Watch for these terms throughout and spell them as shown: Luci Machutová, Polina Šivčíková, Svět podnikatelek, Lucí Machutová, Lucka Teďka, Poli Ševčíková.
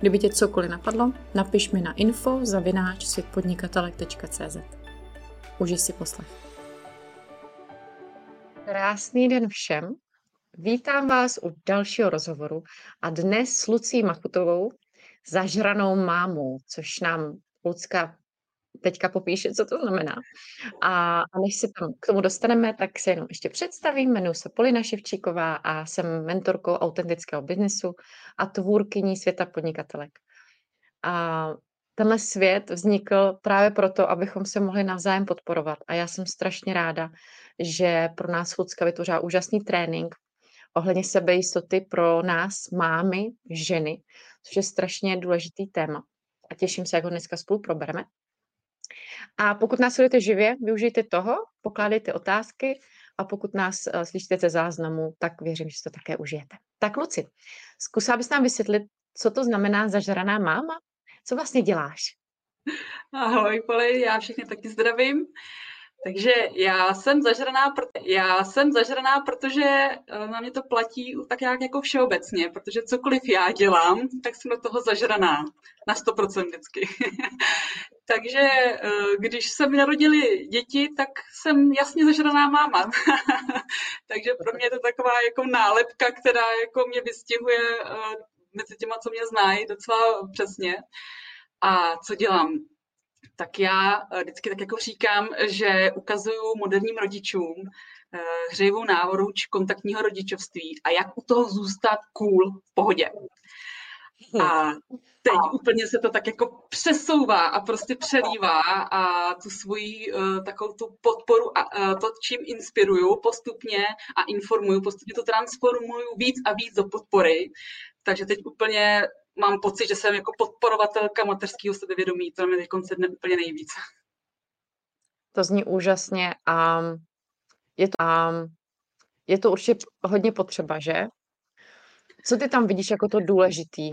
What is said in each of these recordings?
Kdyby tě cokoliv napadlo, napiš mi na info@světpodnikatelek.cz. Užij si poslech. Krásný den všem. Vítám vás u dalšího rozhovoru a dnes s Lucí Machutovou, zažranou mámou, což nám Lucka teďka popíše, co to znamená. A než se tam k tomu dostaneme, tak se jenom ještě představím. Jmenuji se Polina Šivčíková a jsem mentorkou autentického biznesu a tvůrkyní světa podnikatelek. A tenhle svět vznikl právě proto, abychom se mohli navzájem podporovat. A já jsem strašně ráda, že pro nás Lucka vytvořila úžasný trénink ohledně sebejistoty pro nás, mámy, ženy, což je strašně důležitý téma. A těším se, jak ho dneska spolu probereme. A pokud nás sledujete živě, využijte toho, pokládejte otázky a pokud nás slyšíte ze záznamu, tak věřím, že to také užijete. Tak Luci, zkusila bys nám vysvětlit, co to znamená zažraná máma? Co vlastně děláš? Ahoj Poli, já všechny taky zdravím. Takže já jsem zažraná, protože na mě to platí tak nějak jako všeobecně, protože cokoliv já dělám, tak jsem do toho zažraná. Na 100% vždycky. Takže když se mi narodili děti, tak jsem jasně zažraná máma. Takže pro mě je to taková jako nálepka, která jako mě vystihuje mezi těma, co mě znají, docela přesně. A co dělám? Tak já vždycky tak jako říkám, že ukazuju moderním rodičům hřejivou náruč kontaktního rodičovství a jak u toho zůstat cool, v pohodě. A teď úplně se to tak jako přesouvá a prostě přelívá a tu svoji takovou tu podporu a to, čím inspiruju postupně a informuju, postupně to transformuju víc a víc do podpory. Takže teď úplně mám pocit, že jsem jako podporovatelka mateřského sebevědomí, to mě teď dne úplně nejvíc. To zní úžasně a je to určitě hodně potřeba, že? Co ty tam vidíš jako to důležitý?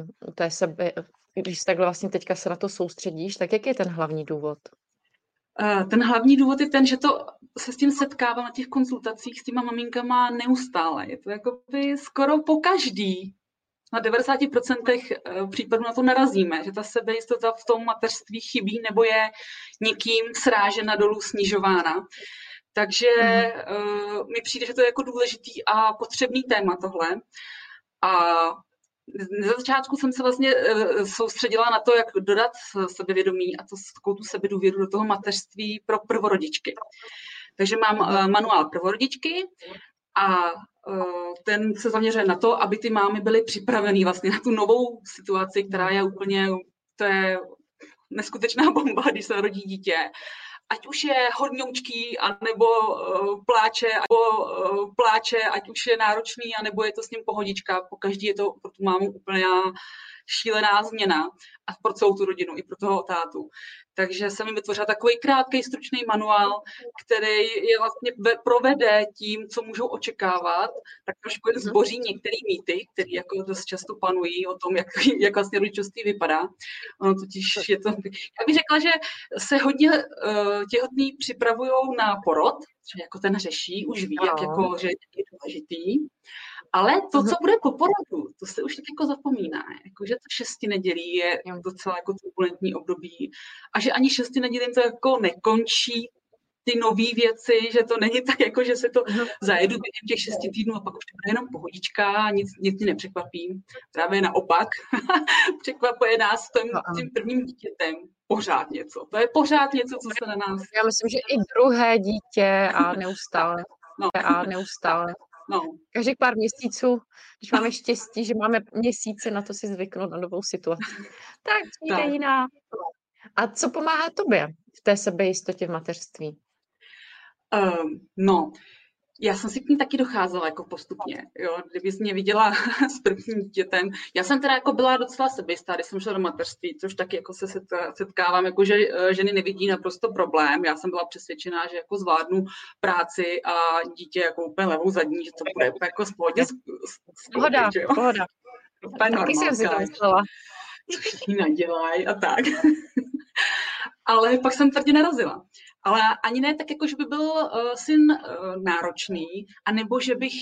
Když se takhle vlastně teďka se na to soustředíš, tak jaký je ten hlavní důvod? Ten hlavní důvod je ten, že to se s tím setkávám na těch konzultacích s těma maminkama neustále. Je to jakoby skoro po každý. Na 90% případů na to narazíme, že ta sebejistota v tom mateřství chybí nebo je někým srážena dolů, snižována. Takže mi přijde, že to je jako důležitý a potřebný téma tohle. A na začátku jsem se vlastně soustředila na to, jak dodat sebevědomí a tu sebedůvěru do toho mateřství pro prvorodičky. Takže mám manuál prvorodičky a ten se zaměřuje na to, aby ty mámy byly připravený vlastně na tu novou situaci, která je úplně, to je neskutečná bomba, když se rodí dítě. Ať už je hodňoučký, anebo pláče, ať už je náročný, anebo je to s ním pohodička. Po každý je to pro tu mámu úplná šílená změna a pro celou tu rodinu, i pro toho tátu. Takže jsem jim vytvořila takový krátký, stručný manuál, který je vlastně provede tím, co můžou očekávat, tak trošku zboří některé mýty, které jako dost často panují o tom, jak vlastně rodičovství vypadá. Ono totiž je to... Já bych řekla, že se hodně těhotní připravují na porod, že jako ten řeší, už ví, jak jako, že je důležitý. Ale to, co bude po porodu, to se už tak jako zapomíná. Jako, že to 6 nedělí je docela jako turbulentní období. A že ani 6 nedělím to jako nekončí ty nové věci, že to není tak, jako, že se to zajedu během těch 6 týdnů a pak už to bude jenom pohodička, nic mě nepřekvapí. Právě naopak, překvapuje nás tím prvním dítětem pořád něco. To je pořád něco, co se na nás... Já myslím, že i druhé dítě a neustále. No. Každých pár měsíců, když máme štěstí, že máme měsíce na to si zvyknout na novou situaci, tak přijde jiná. A co pomáhá tobě v té sebejistotě v mateřství? No, já jsem si k ní taky docházela jako postupně, jo, kdybys mě viděla s prvním dítětem. Já jsem teda jako byla docela sebejistá, když jsem šla do mateřství, což taky jako se setkávám, jako že ženy nevidí naprosto problém. Já jsem byla přesvědčená, že jako zvládnu práci a dítě jako úplně levou zadní, že to bude jako spodně. Pohoda, pohoda. Taky jsem si to myslela. Co jí nadělají a tak. Ale pak jsem tvrdě narazila. Ale ani ne tak, jako, že by byl syn náročný, anebo že bych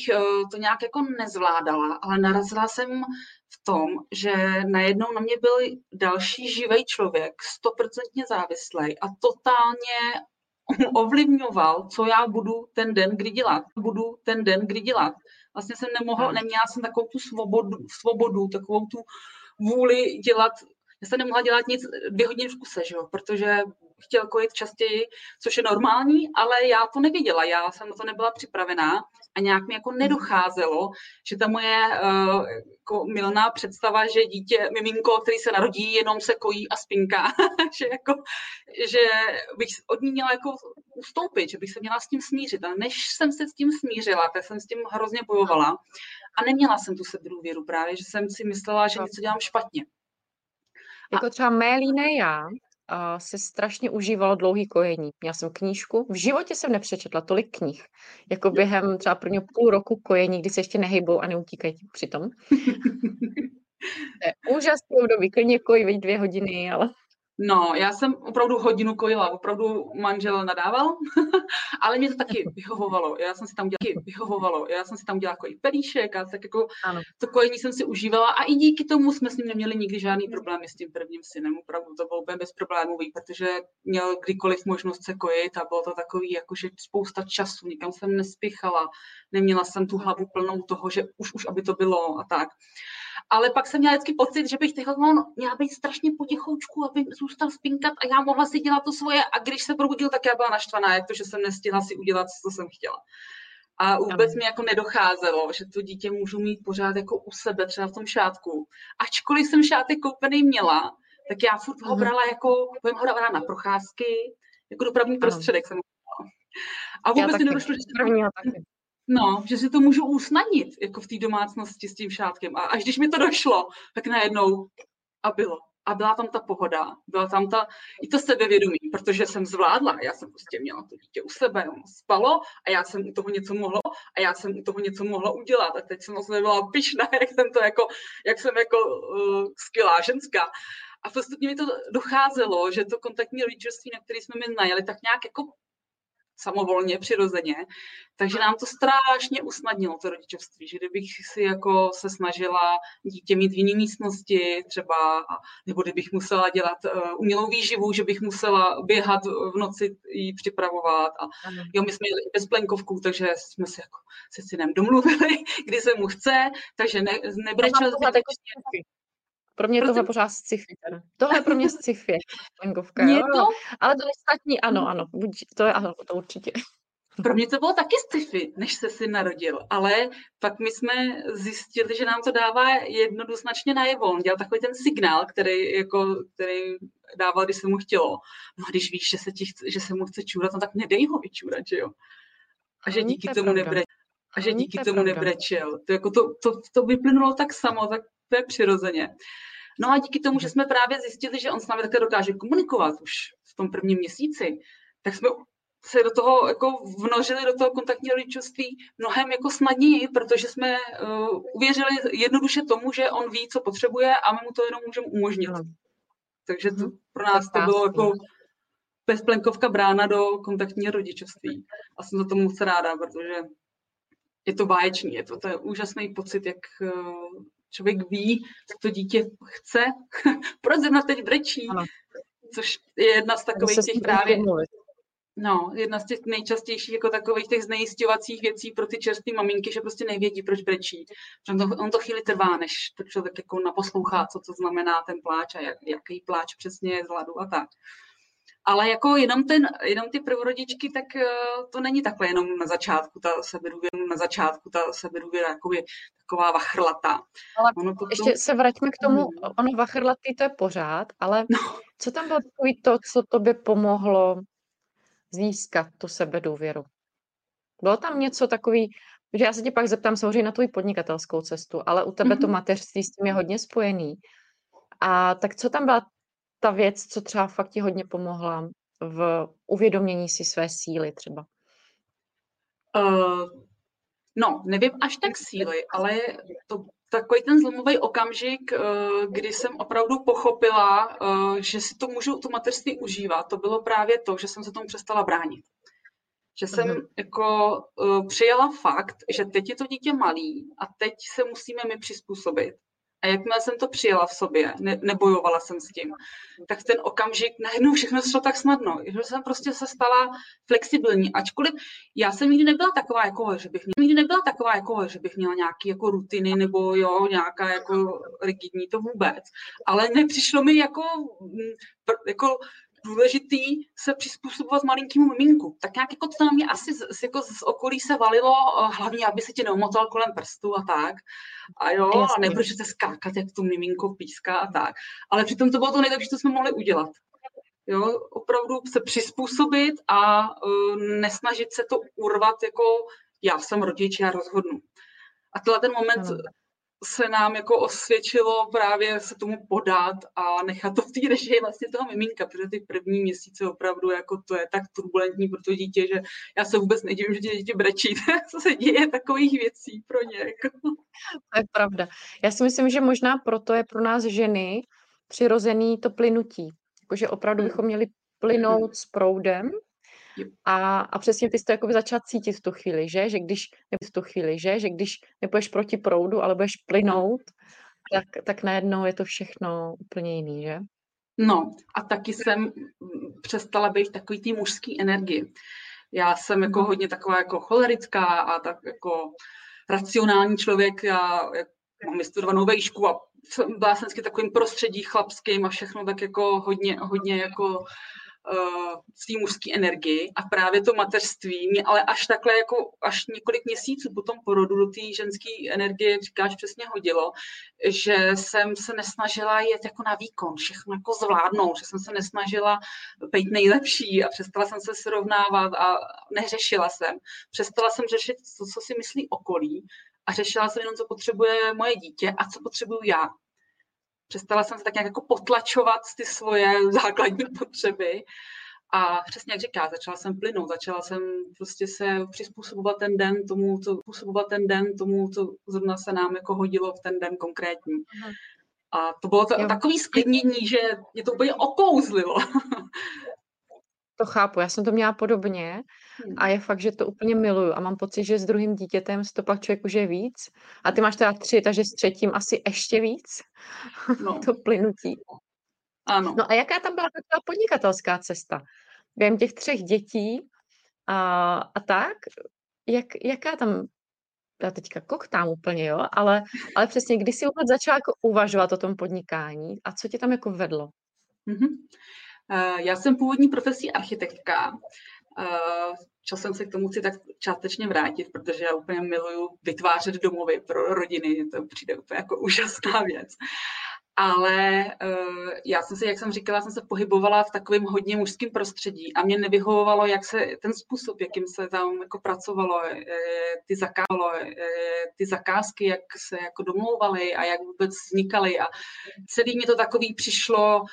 to nějak jako nezvládala, ale narazila jsem v tom, že najednou na mě byl další živý člověk, 100% závislý a totálně ovlivňoval, co já budu ten den, kdy dělat. Vlastně jsem neměla jsem takovou tu svobodu, takovou tu vůli dělat. Já jsem nemohla dělat nic 2 hodiny v kuse, že jo? Protože chtěl kojit častěji, což je normální, ale já to neviděla, já jsem na to nebyla připravená a nějak mi jako nedocházelo, že ta moje jako milná představa, že dítě, miminko, který se narodí, jenom se kojí a spinká, že bych od ní měla jako ustoupit, že bych se měla s tím smířit. A než jsem se s tím smířila, tak jsem s tím hrozně bojovala a neměla jsem tu sebedůvěru právě, že jsem si myslela, že něco dělám špatně. Jako třeba mé líné já se strašně užívalo dlouhý kojení. Měla jsem knížku, v životě jsem nepřečetla tolik knih, jako během třeba prvního půl roku kojení, kdy se ještě nehybou a neutíkají přitom. Úžasný období, klidně kojí 2 hodiny, ale... No, já jsem opravdu hodinu kojila, opravdu manžel nadával, ale mě to taky vyhovovalo. Já jsem si tam dělala jako i pelíšek a tak jako ano. To kojení jsem si užívala a i díky tomu jsme s ním neměli nikdy žádný problémy s tím prvním synem. Opravdu to bylo úplně bezproblémový, protože měl kdykoliv možnost se kojit a bylo to takový, jakože spousta času, nikam jsem nespěchala, neměla jsem tu hlavu plnou toho, že už aby to bylo a tak. Ale pak jsem měla vždycky pocit, že bych měla být strašně potichoučku, aby zůstal spinkat a já mohla si dělat to svoje a když se probudil, tak já byla naštvaná, jak to, že jsem nestihla si udělat, co jsem chtěla. A vůbec mi jako nedocházelo, že to dítě můžu mít pořád jako u sebe, třeba v tom šátku. Ačkoliv jsem šátek koupený měla, tak já furt ho brala jako, budem ho dávala na procházky, jako dopravní prostředek jsem ho brala. A vůbec mi nedošlo, že si to můžu usnadnit jako v té domácnosti s tím šátkem. A až když mi to došlo, tak najednou a bylo. A byla tam ta pohoda, byla tam i to sebevědomí, protože jsem zvládla. Já jsem prostě měla to dítě u sebe, ono spalo a já jsem u toho něco mohla udělat. A teď jsem o sebe byla pyšná, skvělá ženská. A postupně mi to docházelo, že to kontaktní rodičovství, na který jsme my najeli, tak nějak jako samovolně, přirozeně. Takže nám to strašně usnadnilo, to rodičovství, že kdybych si jako se snažila dítě mít v jiné místnosti třeba, nebo kdybych musela dělat umělou výživu, že bych musela běhat v noci, ji připravovat. A jo, my jsme jeli bez plenkovků, takže jsme se jako se synem domluvili, kdy se mu chce, takže nebrečel zbytečně. Pro mě tohle pořád sci-fi. Tohle je pro mě sci-fi. Plenkovka, jo? To? Ale to ostatní, ano. To určitě. Pro mě to bylo taky sci-fi, než se syn narodil. Ale pak my jsme zjistili, že nám to dává jednoznačně najevo. On dělal takový ten signál, který dával, když se mu chtělo. No a když víš, že se mu chce čůrat, no tak nedej ho vyčůrat, že jo? A že díky tomu nebrečel. To vyplynulo tak samo, tak to je přirozeně. No a díky tomu, že jsme právě zjistili, že on s námi také dokáže komunikovat už v tom prvním měsíci, tak jsme se do toho jako vnořili, do toho kontaktního rodičovství mnohem jako snadněji, protože jsme uvěřili jednoduše tomu, že on ví, co potřebuje a my mu to jenom můžeme umožnit. Takže to pro nás to bylo jako bezplenkovka brána do kontaktního rodičovství. A jsem za to moc ráda, protože je to báječný, je to úžasný pocit, jak člověk ví, co to dítě chce, proč zrovna teď brečí, což je jedna z takových těch právě, jedna z těch nejčastějších jako takových těch znejisťovacích věcí pro ty čerstvé maminky, že prostě nevědí, proč brečí. On to chvíli trvá, než to člověk jako naposlouchá, co to znamená ten pláč a jaký pláč přesně je z hladu a tak. Ale jako jenom ty prvorodičky, tak to není takhle jenom na začátku, ta sebedůvěra jakoby taková vachrlatá. Ale potom... ještě se vraťme k tomu, ono vachrlatý to je pořád, ale co tam bylo to, co tobě pomohlo získat tu sebedůvěru? Bylo tam něco takový, že já se tě pak zeptám samozřejmě na tvou podnikatelskou cestu, ale u tebe to mateřství s tím je hodně spojený. A tak co tam byla ta věc, co třeba fakt ti hodně pomohla v uvědomění si své síly třeba? No, nevím až tak síly, ale to takový ten zlomový okamžik, kdy jsem opravdu pochopila, že si to můžu tu mateřství užívat, to bylo právě to, že jsem se tomu přestala bránit. Že jsem jako přijela fakt, že teď je to dítě malý a teď se musíme my přizpůsobit. A jakmile jsem to přijela v sobě, nebojovala jsem s tím, tak ten okamžik najednou všechno šlo tak snadno, že jsem prostě se stala flexibilní. Ačkoliv já jsem nikdy nebyla taková, jako, že bych měla nějaké jako rutiny nebo jo, nějaká jako rigidní, to vůbec. Ale nepřišlo mi jako důležitý se přizpůsobovat malinkému miminku. Tak nějak jako to na mě asi z okolí se valilo, hlavně, aby se tě neumotal kolem prstů a tak. A jo, jasný. A nebudete skákat, jak tu miminko píská a tak. Ale přitom to bylo to nejlepší, co jsme mohli udělat. Jo, opravdu se přizpůsobit a nesnažit se to urvat, jako já jsem rodič, já rozhodnu. A tohle ten moment se nám jako osvědčilo právě se tomu podat a nechat to v té režii vlastně toho miminka, protože ty první měsíce opravdu jako to je tak turbulentní pro to dítě, že já se vůbec nedivím, že dítě brečí, co se děje takových věcí pro ně. To je pravda. Já si myslím, že možná proto je pro nás ženy přirozený to plynutí, jakože opravdu bychom měli plynout s proudem. A přesně ty jsi to jakoby začala cítit v tu chvíli, že když nepůjdeš proti proudu, ale budeš plynout, tak najednou je to všechno úplně jiný, že? No a taky jsem přestala být takový tý mužský energii. Já jsem jako hodně taková jako cholerická a tak jako racionální člověk, já mám vystudovanou vejšku a byla jsem takovým prostředí chlapským a všechno tak jako hodně jako v té mužské energii a právě to mateřství mě ale až takhle jako až několik měsíců po tom porodu do té ženské energie, říkáš, přesně hodilo, že jsem se nesnažila jet jako na výkon, všechno jako zvládnout, že jsem se nesnažila být nejlepší a přestala jsem se srovnávat a neřešila jsem. Přestala jsem řešit to, co si myslí okolí a řešila jsem jenom, co potřebuje moje dítě a co potřebuju já. Přestala jsem se tak nějak jako potlačovat ty svoje základní potřeby a přesně jak říká, začala jsem plynout, začala jsem prostě se přizpůsobovat ten den tomu, co zrovna se nám jako hodilo v ten den konkrétní. A to bylo takové sklidnění, že mě to úplně okouzlilo. To chápu, já jsem to měla podobně a je fakt, že to úplně miluju a mám pocit, že s druhým dítětem se to pak člověk už je víc a ty máš teda 3, takže s třetím asi ještě víc to plynutí. Ano. No a jaká tam byla taková podnikatelská cesta? Během těch 3 dětí a tak, jaká tam, já teďka koktám úplně, jo, ale přesně, kdy jsi vůbec začala jako uvažovat o tom podnikání a co tě tam jako vedlo? Mhm. Já jsem původní profesí architektka. Časem se k tomu chci tak částečně vrátit, protože já úplně miluju vytvářet domovy pro rodiny, to přijde úplně jako úžasná věc. Ale já jsem se, jak jsem říkala, jsem se pohybovala v takovém hodně mužském prostředí a mě nevyhovovalo, jak se ten způsob, jakým se tam jako pracovalo, ty zakázky, jak se jako domlouvaly a jak vůbec vznikaly a celý mě to takový přišlo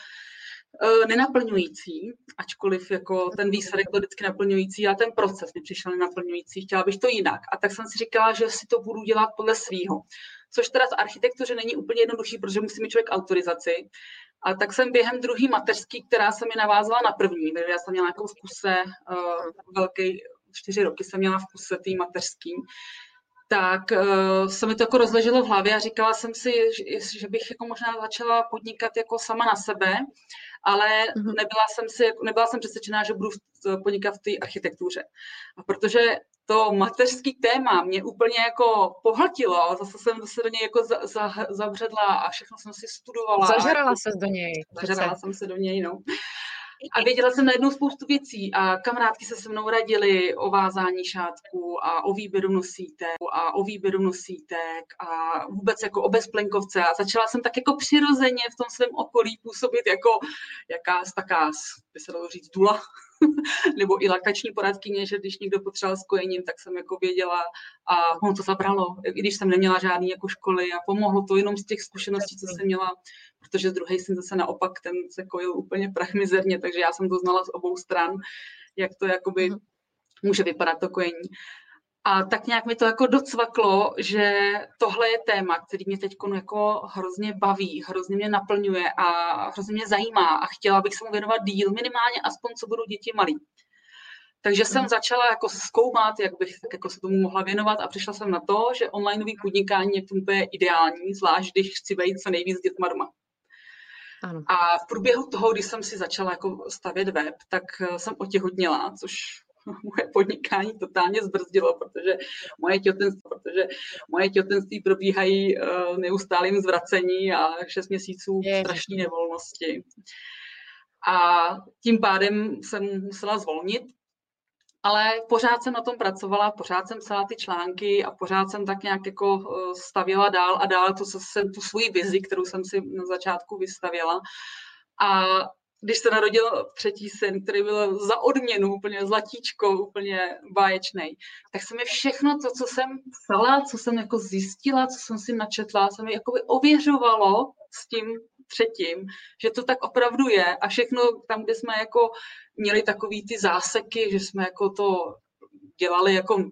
nenaplňující, ačkoliv jako ten výsledek byl vždycky naplňující, ale ten proces mi přišel nenaplňující, chtěla bych to jinak. A tak jsem si říkala, že si to budu dělat podle svýho. Což teda v architektuře není úplně jednoduchý, protože musí mít člověk autorizaci. A tak jsem během druhé mateřský, která se mi navázala na první, protože já jsem měla nějakou v kuse, velký 4 roky jsem měla v kuse tý mateřský, tak se mi to jako rozleželo v hlavě a říkala jsem si, že bych jako možná začala podnikat jako sama na sebe, ale nebyla jsem přesvědčená, že budu podnikat v té architektuře. A protože to mateřský téma mě úplně jako pohltilo, zase jsem se do něj jako zabředla a všechno jsem si studovala. Zažrala jsem se do něj. A věděla jsem najednou spoustu věcí a kamarádky se se mnou radily o vázání šátků a o výběru nosítek a vůbec jako o bezplenkovce a začala jsem tak jako přirozeně v tom svém okolí působit jako jaká by se dalo říct, dula nebo i lakační poradkyně, že když někdo potřeboval s kojením, tak jsem jako věděla a ono to zabralo, i když jsem neměla žádný jako školy a pomohlo to jenom z těch zkušeností, co jsem měla, protože druhý syn zase naopak, ten se kojil úplně prachmizerně, takže já jsem to znala z obou stran, jak to jakoby může vypadat to kojení. A tak nějak mi to jako docvaklo, že tohle je téma, který mě teď jako hrozně baví, hrozně mě naplňuje a hrozně mě zajímá a chtěla bych se mu věnovat díl, minimálně aspoň, co budou děti malí. Takže jsem začala jako zkoumat, jak bych tak jako se tomu mohla věnovat a přišla jsem na to, že onlineový podnikání je k tomu ideální, zvlášť když chci být co nejvíc s dětma doma. Ano. A v průběhu toho, když jsem si začala jako stavět web, tak jsem otěhotněla, což moje podnikání totálně zbrzdilo, protože moje těhotenství probíhají neustálým zvracení a 6 měsíců strašné nevolnosti. A tím pádem jsem musela zvolnit, ale pořád jsem na tom pracovala, pořád jsem psala ty články a pořád jsem tak nějak jako stavěla dál a dál tu svoji vizi, kterou jsem si na začátku vystavěla. A když se narodil třetí syn, který byl za odměnu úplně zlatíčko, úplně báječnej, tak se mi všechno to, co jsem psala, co jsem jako zjistila, co jsem si načetla, se mi jakoby ověřovalo s tím třetím, že to tak opravdu je a všechno tam, kde jsme jako měli takový ty záseky, že jsme jako to dělali jako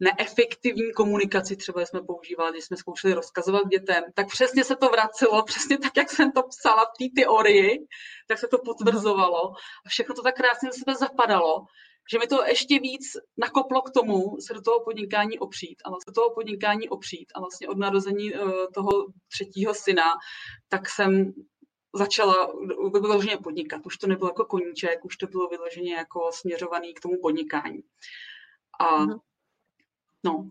neefektivní komunikaci, třeba jsme používali, když jsme zkoušeli rozkazovat dětem, tak přesně se to vracelo, přesně tak, jak jsem to psala v té teorii, tak se to potvrzovalo a všechno to tak krásně do sebe zapadalo, že mi to ještě víc nakoplo k tomu se do toho podnikání opřít. A vlastně, od narození toho třetího syna, tak jsem začala vyloženě podnikat. Už to nebylo jako koníček, už to bylo vyloženě jako směřovaný k tomu podnikání. A no,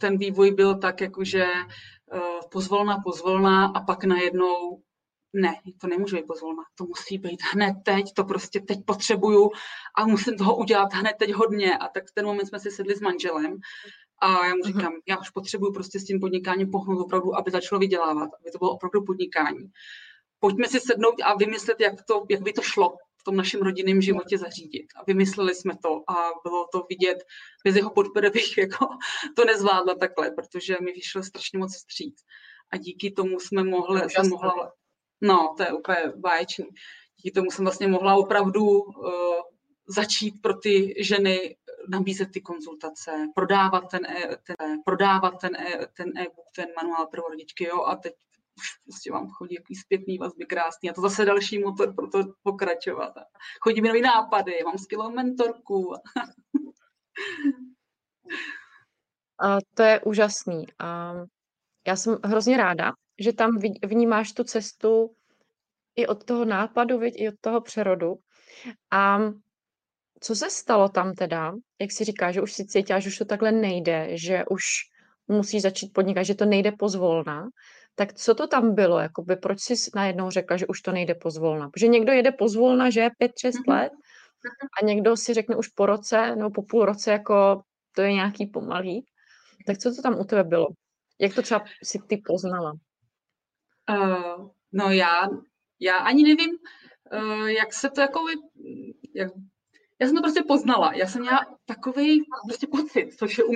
ten vývoj byl tak, jakože pozvolna a pak najednou ne, to nemůže být pozvolna, to musí být hned teď, to prostě teď potřebuju a musím toho udělat hned teď hodně. A tak v ten moment jsme si sedli s manželem a já mu říkám, já už potřebuju prostě s tím podnikáním pohnout opravdu, aby začalo vydělávat, aby to bylo opravdu podnikání. Pojďme si sednout a vymyslet, jak by to šlo v tom našem rodinném životě zařídit. A vymysleli jsme to a bylo to vidět, bez jeho podpory bych jako to nezvládla takhle, protože mi vyšlo strašně moc vstříc. A díky tomu jsem mohla... No, to je úplně báječný. Díky tomu jsem vlastně mohla opravdu začít pro ty ženy nabízet ty konzultace, prodávat ten e-book, ten manuál pro rodičky, jo, a teď už prostě vám chodí jaký zpětný vazby krásný a to zase další motor pro to pokračovat. Chodí mi nový nápady, mám skvělou mentorku. A to je úžasný. A já jsem hrozně ráda, že tam vnímáš tu cestu i od toho nápadu, i od toho přerodu. A co se stalo tam teda, jak si říkáš, že už si cítila, že už to takhle nejde, že už musíš začít podnikat, že to nejde pozvolna, tak co to tam bylo? Jakoby, proč jsi najednou řekla, že už to nejde pozvolna? Protože někdo jede pozvolna, že 5-6 let a někdo si řekne už po roce nebo po půl roce, jako to je nějaký pomalý. Tak co to tam u tebe bylo? Jak to třeba si ty poznala? No já ani nevím, jak se to jako... Já jsem to prostě poznala. Já jsem měla takovej prostě pocit, což je u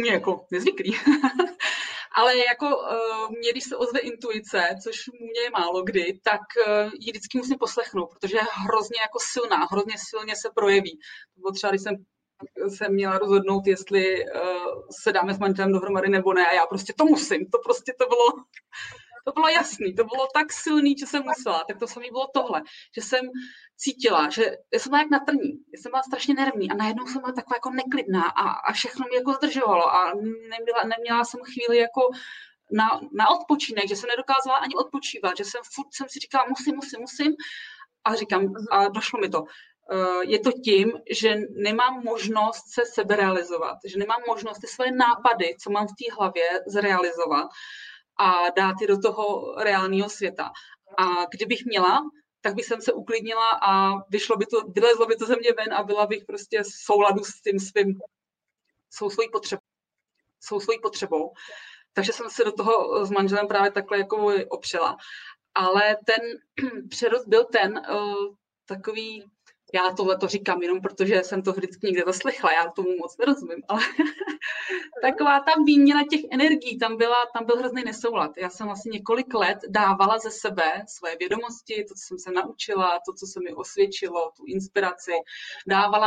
mě jako nezvyklý. Ale jako mě, když se ozve intuice, což u mě je málo kdy, tak ji vždycky musím poslechnout, protože je hrozně jako silná, hrozně silně se projeví. To bylo třeba, když jsem měla rozhodnout, jestli se dáme s manželem dohromady nebo ne, a já prostě to musím, to bylo jasný, to bylo tak silný, že jsem musela, tak to samé bylo tohle, že jsem cítila, že jsem byla jak na trní, jsem byla strašně nervní a najednou jsem byla taková jako neklidná a všechno mě jako zdržovalo a neměla jsem chvíli jako na odpočinek, že jsem nedokázala ani odpočívat, že furt jsem si říkala musím a říkám a došlo mi to. Je to tím, že nemám možnost se seberealizovat, že nemám možnost ty své nápady, co mám v té hlavě, zrealizovat a dát je do toho reálného světa. A kdybych měla, tak bych se uklidnila a vylezlo by to ze mě ven a byla bych prostě v souladu s tím svým, svou potřebou. Takže jsem se do toho s manželem právě takhle jako opřela. Ale ten přerost byl ten, takový, já tohle to říkám jenom, protože jsem to vždycky někde zaslechla, já tomu moc nerozumím, ale taková ta výměna těch energií, tam byl hrozný nesoulad. Já jsem vlastně několik let dávala ze sebe svoje vědomosti, to, co jsem se naučila, to, co se mi osvědčilo, tu inspiraci, dávala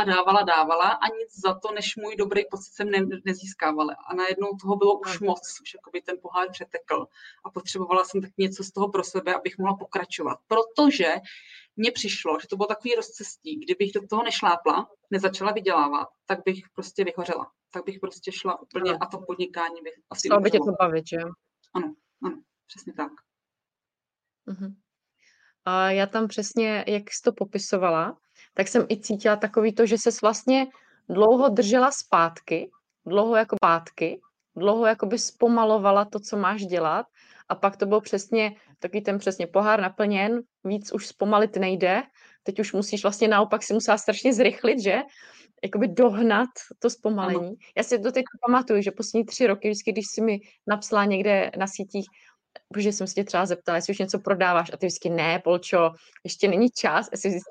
a nic za to, než můj dobrý pocit jsem nezískávala. A najednou toho bylo už moc, už jakoby ten pohár přetekl a potřebovala jsem tak něco z toho pro sebe, abych mohla pokračovat, protože mně přišlo, že to bylo takový rozcestí, kdybych do toho nešlápla, nezačala vydělávat, tak bych prostě vyhořela. Tak bych prostě šla úplně a to podnikání bych asi... Stalo by tě to bavit, že? Ano, přesně tak. Uh-huh. A já tam přesně, jak jsi to popisovala, tak jsem i cítila takový to, že ses vlastně dlouho držela zpátky, dlouho zpomalovala to, co máš dělat, a pak to byl přesně takový ten pohár naplněn, víc už zpomalit nejde, teď už musíš vlastně naopak si musela strašně zrychlit, že? Jakoby dohnat to zpomalení. Ano. Já si to teď pamatuju, že poslední 3 roky, vždycky, když jsi mi napsala někde na sítích, protože jsem se tě třeba zeptala, jestli už něco prodáváš a ty vždycky ne, Polčo, ještě není čas,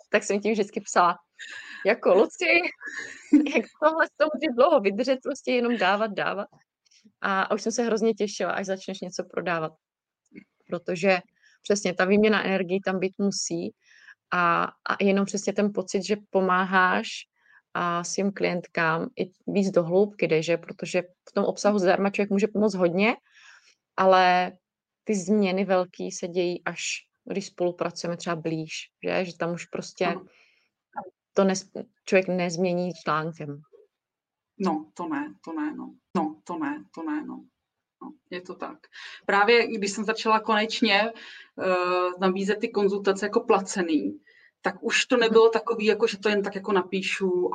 tak jsem ti vždycky psala, jako Luci, jak tohle to může dlouho vydržet, prostě jenom dávat. A už jsem se hrozně těšila, až začneš něco prodávat. Protože přesně ta výměna energií tam být musí a jenom přesně ten pocit, že pomáháš a svým klientkám i víc do hloubky jde, protože v tom obsahu zdarma člověk může pomoct hodně, ale ty změny velký se dějí až, když spolupracujeme třeba blíž, že tam už prostě to člověk nezmění článkem. No, to ne. Je to tak. Právě když jsem začala konečně nabízet ty konzultace jako placený, tak už to nebylo takový, jako že to jen tak jako napíšu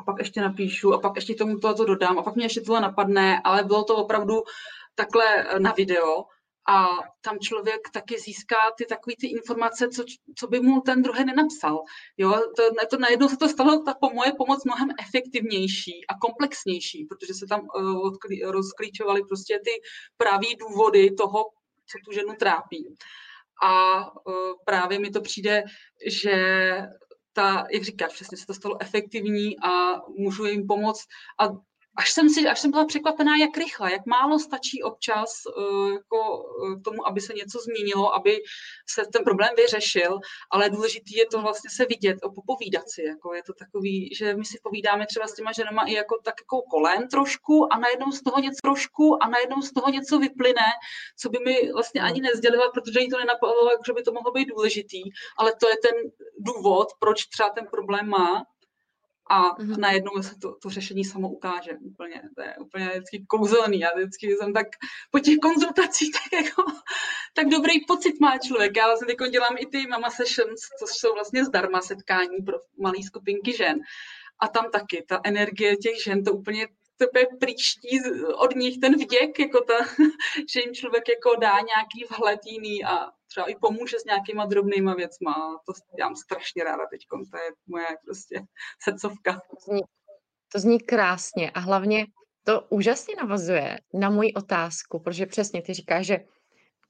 a pak ještě tomu to dodám a pak mě ještě tohle napadne, ale bylo to opravdu takhle na video a tam člověk taky získá ty informace, co by mu ten druhý nenapsal. Jo, to najednou se to stalo po moje pomoc mnohem efektivnější a komplexnější, protože se tam rozklíčovaly prostě ty pravý důvody toho, co tu ženu trápí. A právě mi to přijde, že jak říkáš, přesně se to stalo efektivní a můžu jim pomoct. A až jsem byla překvapená, jak rychle, jak málo stačí občas k tomu, aby se něco změnilo, aby se ten problém vyřešil, ale důležitý je to vlastně se vidět, popovídat si. Jako je to takový, že my si povídáme třeba s těma ženama i jako tak jako kolem trošku a najednou z toho něco vyplyne, co by mi vlastně ani nezdělila, protože jí to nenapadlo, že by to mohlo být důležitý, ale to je ten důvod, proč třeba ten problém má. A najednou se to řešení samo ukáže úplně, to je úplně vždycky kouzelný. Já vždycky jsem tak po těch konzultacích tak dobrý pocit má člověk. Já vlastně teď dělám i ty mama sessions, což jsou vlastně zdarma setkání pro malé skupinky žen. A tam taky ta energie těch žen to úplně prýští od nich ten vděk, jako že jim člověk jako dá nějaký vhled jiný a třeba i pomůže s nějakýma drobnýma věcma. To dělám strašně ráda teďkom, to je moje prostě srdcovka. To zní krásně a hlavně to úžasně navazuje na moji otázku, protože přesně ty říkáš, že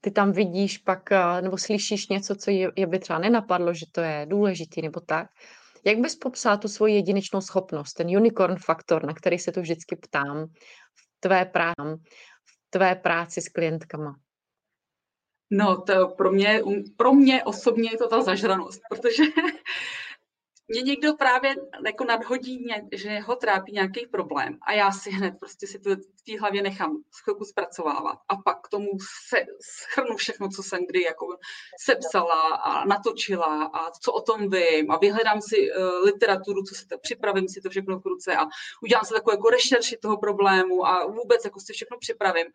ty tam vidíš pak, nebo slyšíš něco, co je by třeba nenapadlo, že to je důležitý nebo tak. Jak bys popsala tu svoji jedinečnou schopnost, ten unicorn faktor, na který se tu vždycky ptám v tvé práci s klientkama? No, to pro mě osobně je to ta zažranost, protože mě někdo právě jako nadhodí, že ho trápí nějaký problém a já si hned prostě si to v té hlavě nechám chvilku zpracovávat a pak k tomu shrnu všechno, co jsem kdy jako sepsala a natočila a co o tom vím a vyhledám si literaturu, připravím si to všechno v ruce a udělám si takovou jako rešerši toho problému a vůbec jako si všechno připravím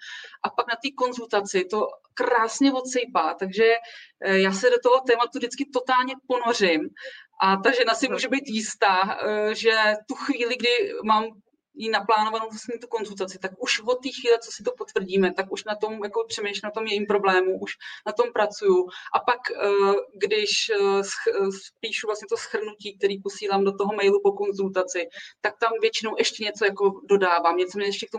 a pak na té konzultaci to krásně odsejpá, takže já se do toho tématu vždycky totálně ponořím. A ta žena si může být jistá, že tu chvíli, kdy mám jí naplánovanou vlastně tu konzultaci, tak už od té chvíle, co si to potvrdíme, tak už na tom jako přemýšlím, na tom jejím problému, už na tom pracuju. A pak, když píšu vlastně to shrnutí, který posílám do toho mailu po konzultaci, tak tam většinou ještě něco jako dodávám, mě ještě k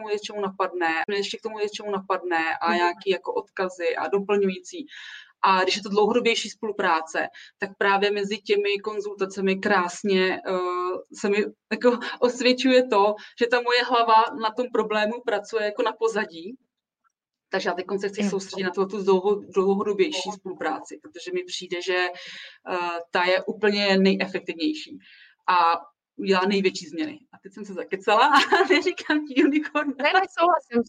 tomu něčemu napadne a nějaký jako odkazy a doplňující. A když je to dlouhodobější spolupráce, tak právě mezi těmi konzultacemi krásně se mi jako osvědčuje to, že ta moje hlava na tom problému pracuje jako na pozadí. Takže já teď se chci soustředit na tu dlouhodobější spolupráci, protože mi přijde, že ta je úplně nejefektivnější. A udělá největší změny. A teď jsem se zakecala a neříkám ti unicorn. Ne,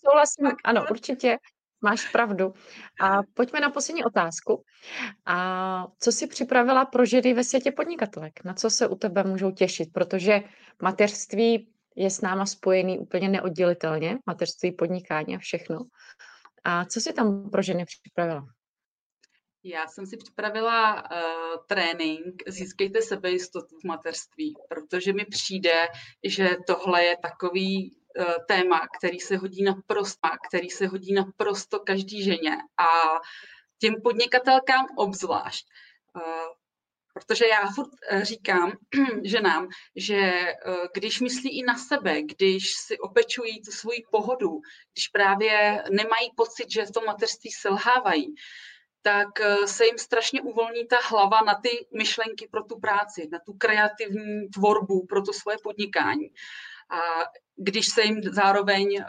souhlasím. Ano, určitě máš pravdu. A pojďme na poslední otázku. A co jsi připravila pro židy ve světě podnikatelek? Na co se u tebe můžou těšit? Protože mateřství je s náma spojený úplně neoddělitelně. Mateřství, podnikání a všechno. A co jsi tam pro ženy připravila? Já jsem si připravila trénink Získejte sebejistotu v mateřství, protože mi přijde, že tohle je takový téma, který se hodí naprosto každý ženě a těm podnikatelkám obzvlášť. Protože já furt říkám ženám, že když myslí i na sebe, když si opečují tu svoji pohodu, když právě nemají pocit, že v tom mateřství selhávají, tak se jim strašně uvolní ta hlava na ty myšlenky pro tu práci, na tu kreativní tvorbu pro to svoje podnikání. A když se jim zároveň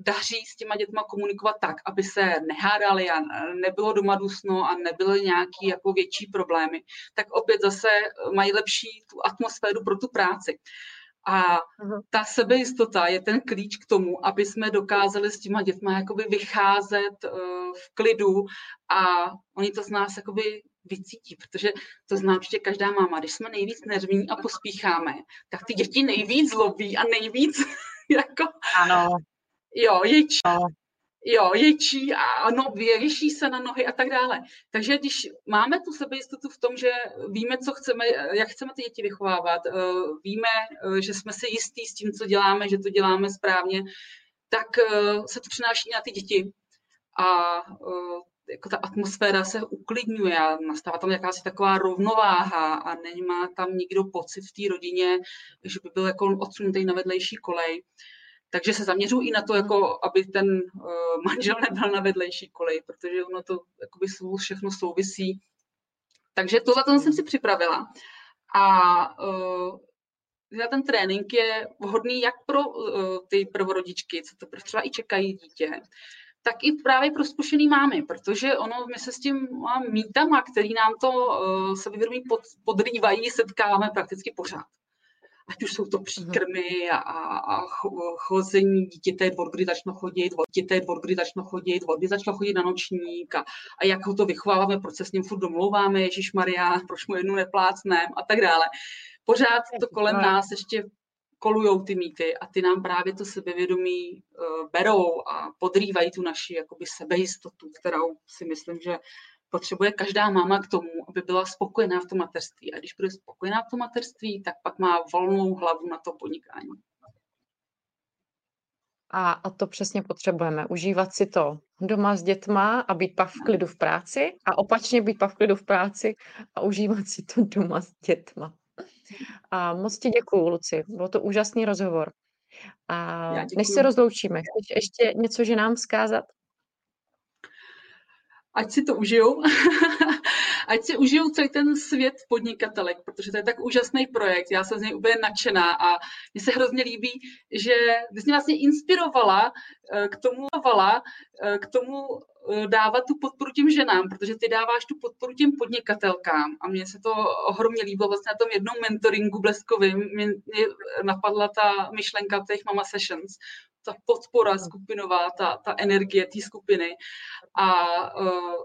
daří s těma dětma komunikovat tak, aby se nehádali a nebylo doma dusno a nebyly nějaké jako větší problémy, tak opět zase mají lepší tu atmosféru pro tu práci. A ta sebejistota je ten klíč k tomu, aby jsme dokázali s těma dětma jakoby vycházet v klidu a oni to z nás jakoby vycítí, protože to zná určitě každá máma. Když jsme nejvíc nervní a pospícháme, tak ty děti nejvíc zlobí a nejvíc jako... Ano. Ječí a no, věší se na nohy a tak dále. Takže když máme tu sebejistotu v tom, že víme, co chceme, jak chceme ty děti vychovávat, víme, že jsme si jistí s tím, co děláme, že to děláme správně, tak se to přináší na ty děti. A jako ta atmosféra se uklidňuje a nastává tam jakási taková rovnováha a nemá tam nikdo pocit v té rodině, že by byl jako odsunutý na vedlejší kolej. Takže se zaměřují i na to, jako aby ten manžel nebyl na vedlejší kolej, protože ono to jakoby všechno souvisí. Takže tohle jsem si připravila. A ten trénink je vhodný jak pro ty prvorodičky, co to třeba i čekají dítě, tak i právě pro zkušený mámy, protože ono, my se s tím mýtama, který nám to sebevědomí podrývají, setkáváme prakticky pořád. Ať už jsou to příkrmy a chození, dítě té dvor, kdy začne chodit na nočník a jak ho to vychováváme, proč se s ním furt domlouváme, ježišmarja, proč mu jednu neplácnem a tak dále. Pořád to kolem nás ještě kolujou ty mýty a ty nám právě to sebevědomí berou a podrývají tu naši jakoby sebejistotu, kterou si myslím, že potřebuje každá máma k tomu, aby byla spokojená v tom mateřství. A když bude spokojená v tom mateřství, tak pak má volnou hlavu na to podnikání. A to přesně potřebujeme. Užívat si to doma s dětma a být pak v klidu v práci a opačně být pak v klidu v práci a užívat si to doma s dětma. A moc ti děkuju, Luci. Bylo to úžasný rozhovor. A než se rozloučíme, chceš ještě něco, že nám vzkázat? Ať si to užijou, ať si užijou celý ten svět podnikatelek, protože to je tak úžasný projekt, já jsem z něj úplně nadšená a mně se hrozně líbí, že jsi mě vlastně inspirovala k tomu dávat tu podporu těm ženám, protože ty dáváš tu podporu těm podnikatelkám a mně se to ohromně líbilo vlastně na tom jednom mentoringu bleskovým, mě napadla ta myšlenka těch Mama Sessions, ta podpora skupinová, ta energie té skupiny a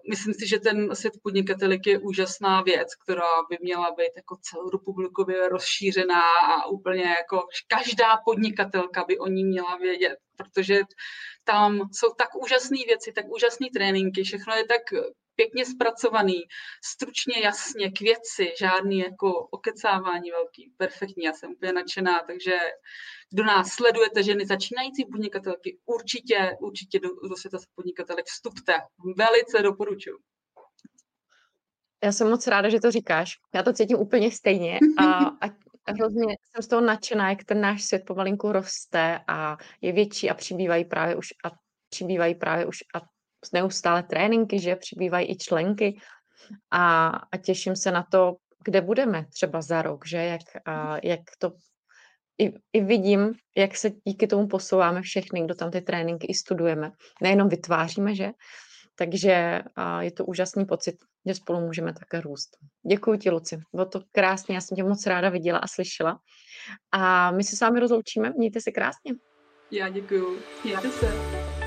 myslím si, že ten svět podnikatelek je úžasná věc, která by měla být jako celorepublikově rozšířená a úplně jako každá podnikatelka by o ní měla vědět, protože tam jsou tak úžasné věci, tak úžasné tréninky, všechno je tak pěkně zpracovaný, stručně, jasně, k věci, žádný jako okecávání velký, perfektní, já jsem úplně nadšená, takže kdo nás sledujete, ženy začínající podnikatelky, určitě do světa podnikatelek vstupte, velice doporučuji. Já jsem moc ráda, že to říkáš, já to cítím úplně stejně a hrozně jsem z toho nadšená, jak ten náš svět pomalinku roste a je větší a přibývají právě už a neustále tréninky, že přibývají i členky a těším se na to, kde budeme třeba za rok, že jak to i vidím, jak se díky tomu posouváme všechny, kdo tam ty tréninky i studujeme. Nejenom vytváříme, že? Takže je to úžasný pocit, že spolu můžeme také růst. Děkuji ti, Luci. Bylo to krásně, já jsem tě moc ráda viděla a slyšela. A my se s vámi rozloučíme, mějte se krásně. Já děkuji. Mějte se.